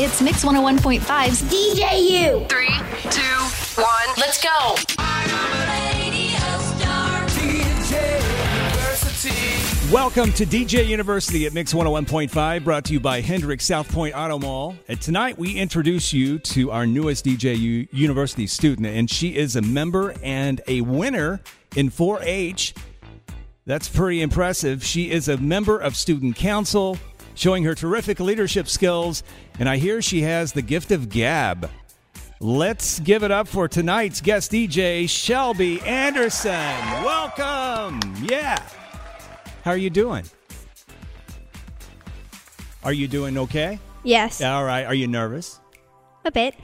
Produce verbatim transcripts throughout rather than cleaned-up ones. It's Mix one oh one point five's D J U. Three, two, one, let's go. Welcome to D J University at Mix one oh one point five, brought to you by Hendrick South Point Auto Mall. And tonight we introduce you to our newest D J U University student, and she is a member and a winner in four H. That's pretty impressive. She is a member of Student Council, showing her terrific leadership skills, and I hear she has the gift of gab. Let's give it up for tonight's guest D J, Shelby Anderson. Welcome! Yeah! How are you doing? Are you doing okay? Yes. All right. Are you nervous? A bit.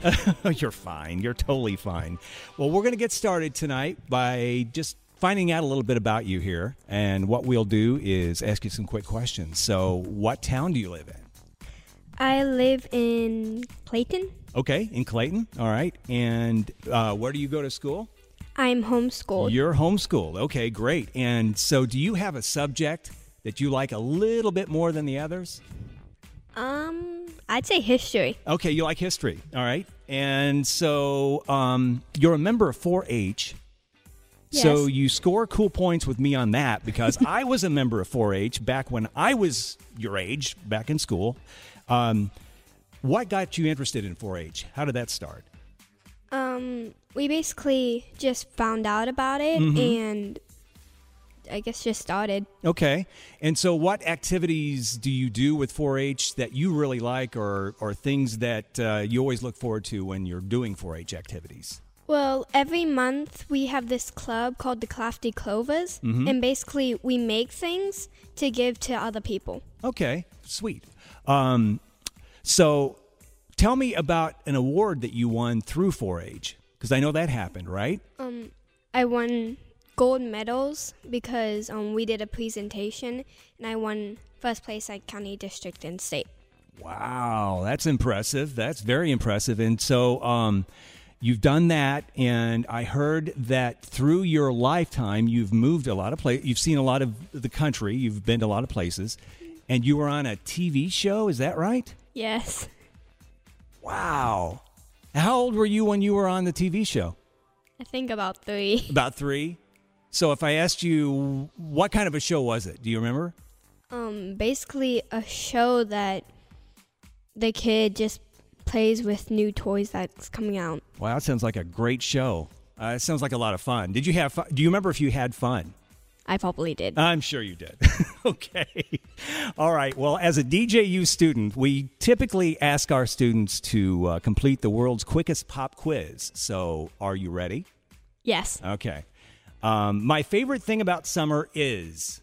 You're fine. You're totally fine. Well, we're going to get started tonight by just finding out a little bit about you here. And what we'll do is ask you some quick questions. So what town do you live in? I live in Clayton. Okay. In Clayton. All right. And uh, where do you go to school? I'm homeschooled. You're homeschooled. Okay, great. And so do you have a subject that you like a little bit more than the others? Um, I'd say history. Okay, you like history. All right. And so um, you're a member of four H. Yes. So you score cool points with me on that because I was a member of four H back when I was your age, back in school. Um, what got you interested in four H? How did that start? Um, we basically just found out about it, mm-hmm. and I guess just started. Okay. And so what activities do you do with four H that you really like, or, or things that uh, you always look forward to when you're doing four H activities? Well, every month we have this club called the Crafty Clovers, mm-hmm. and basically we make things to give to other people. Okay. Sweet. Um, so... Tell me about an award that you won through four H, because I know that happened, right? Um, I won gold medals because um, we did a presentation, and I won first place at county, district, and state. Wow, that's impressive. That's very impressive. And so um, you've done that, and I heard that through your lifetime, you've moved a lot of places. You've seen a lot of the country. You've been to a lot of places, and you were on a T V show. Is that right? Yes. Wow. How old were you when you were on the T V show? I think about three. About three? So if I asked you, what kind of a show was it? Do you remember? Um, basically a show that the kid just plays with new toys that's coming out. Wow, that sounds like a great show. Uh, it sounds like a lot of fun. Did you have fun? Do you remember if you had fun? I probably did. I'm sure you did. Okay. All right. Well, as a D J U student, we typically ask our students to uh, complete the world's quickest pop quiz. So are you ready? Yes. Okay. Um, my favorite thing about summer is?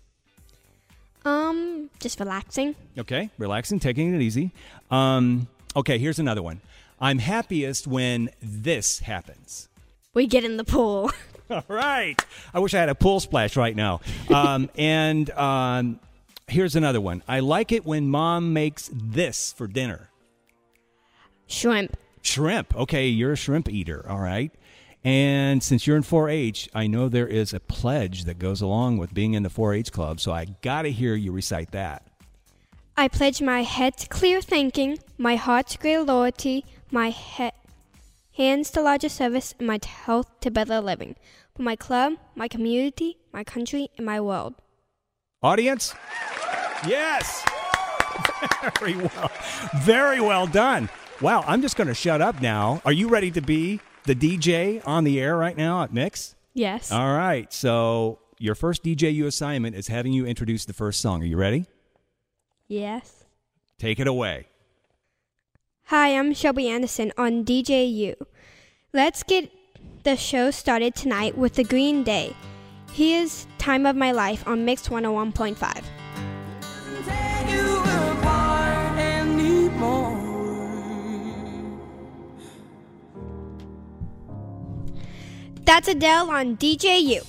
Um, just relaxing. Okay. Relaxing, taking it easy. Um, okay. Here's another one. I'm happiest when this happens. We get in the pool. All right. I wish I had a pool splash right now. Um, and um, here's another one. I like it when mom makes this for dinner. Shrimp. Shrimp. Okay, you're a shrimp eater. All right. And since you're in four H, I know there is a pledge that goes along with being in the four H club, so I got to hear you recite that. I pledge my head to clear thinking, my heart to great loyalty, my head... hands to larger service, and my health to better living. For my club, my community, my country, and my world. Audience? Yes! Very well. Very well done. Wow, I'm just going to shut up now. Are you ready to be the D J on the air right now at Mix? Yes. All right, so your first D J U assignment is having you introduce the first song. Are you ready? Yes. Take it away. Hi, I'm Shelby Anderson on D J U. Let's get the show started tonight with the Green Day. Here's Time of My Life on Mix one oh one point five. Take you apart anymore. That's Adele on D J U.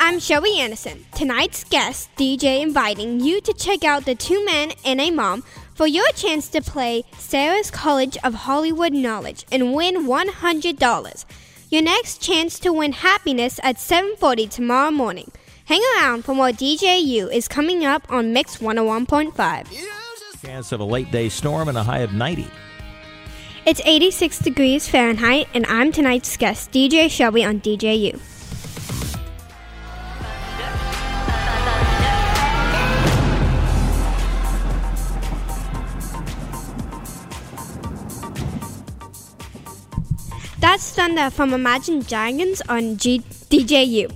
I'm Shelby Anderson. Tonight's guest D J inviting you to check out the two men and a mom for your chance to play Sarah's College of Hollywood Knowledge and win one hundred dollars. Your next chance to win happiness at seven forty tomorrow morning. Hang around for more D J U is coming up on Mix one oh one point five. Chance of a late day storm and a high of ninety. It's eighty-six degrees Fahrenheit, and I'm tonight's guest, D J Shelby on D J U. That's Thunder from Imagine Dragons on G- D J U.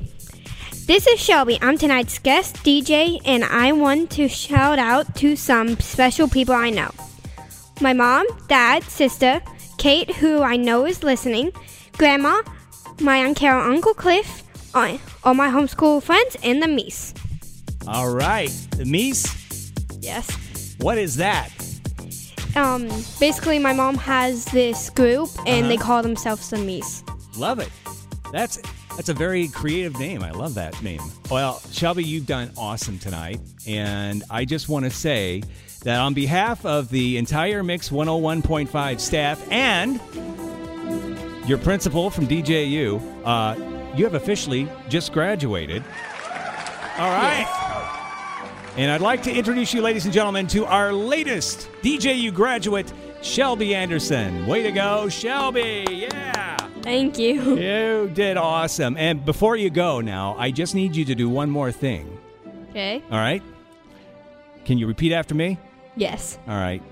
This is Shelby. I'm tonight's guest, D J, and I want to shout out to some special people I know. My mom, dad, sister, Kate, who I know is listening, grandma, my Aunt Carol, Uncle Cliff, all my homeschool friends, and the Meese. All right. The Meese? Yes. What is that? Um, basically my mom has this group and uh-huh. they call themselves the Meese. Love it. That's that's a very creative name. I love that name. Well, Shelby, you've done awesome tonight, and I just want to say that on behalf of the entire Mix one oh one point five staff and your principal from D J U, uh, you have officially just graduated. All right. Yes. And I'd like to introduce you, ladies and gentlemen, to our latest D J U graduate, Shelby Anderson. Way to go, Shelby. Yeah. Thank you. You did awesome. And before you go now, I just need you to do one more thing. Okay. All right. Can you repeat after me? Yes. All right.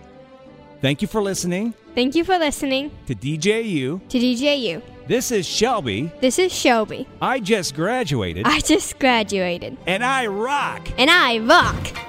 Thank you for listening. Thank you for listening. To D J U. To D J U. This is Shelby. This is Shelby. I just graduated. I just graduated. And I rock. And I rock.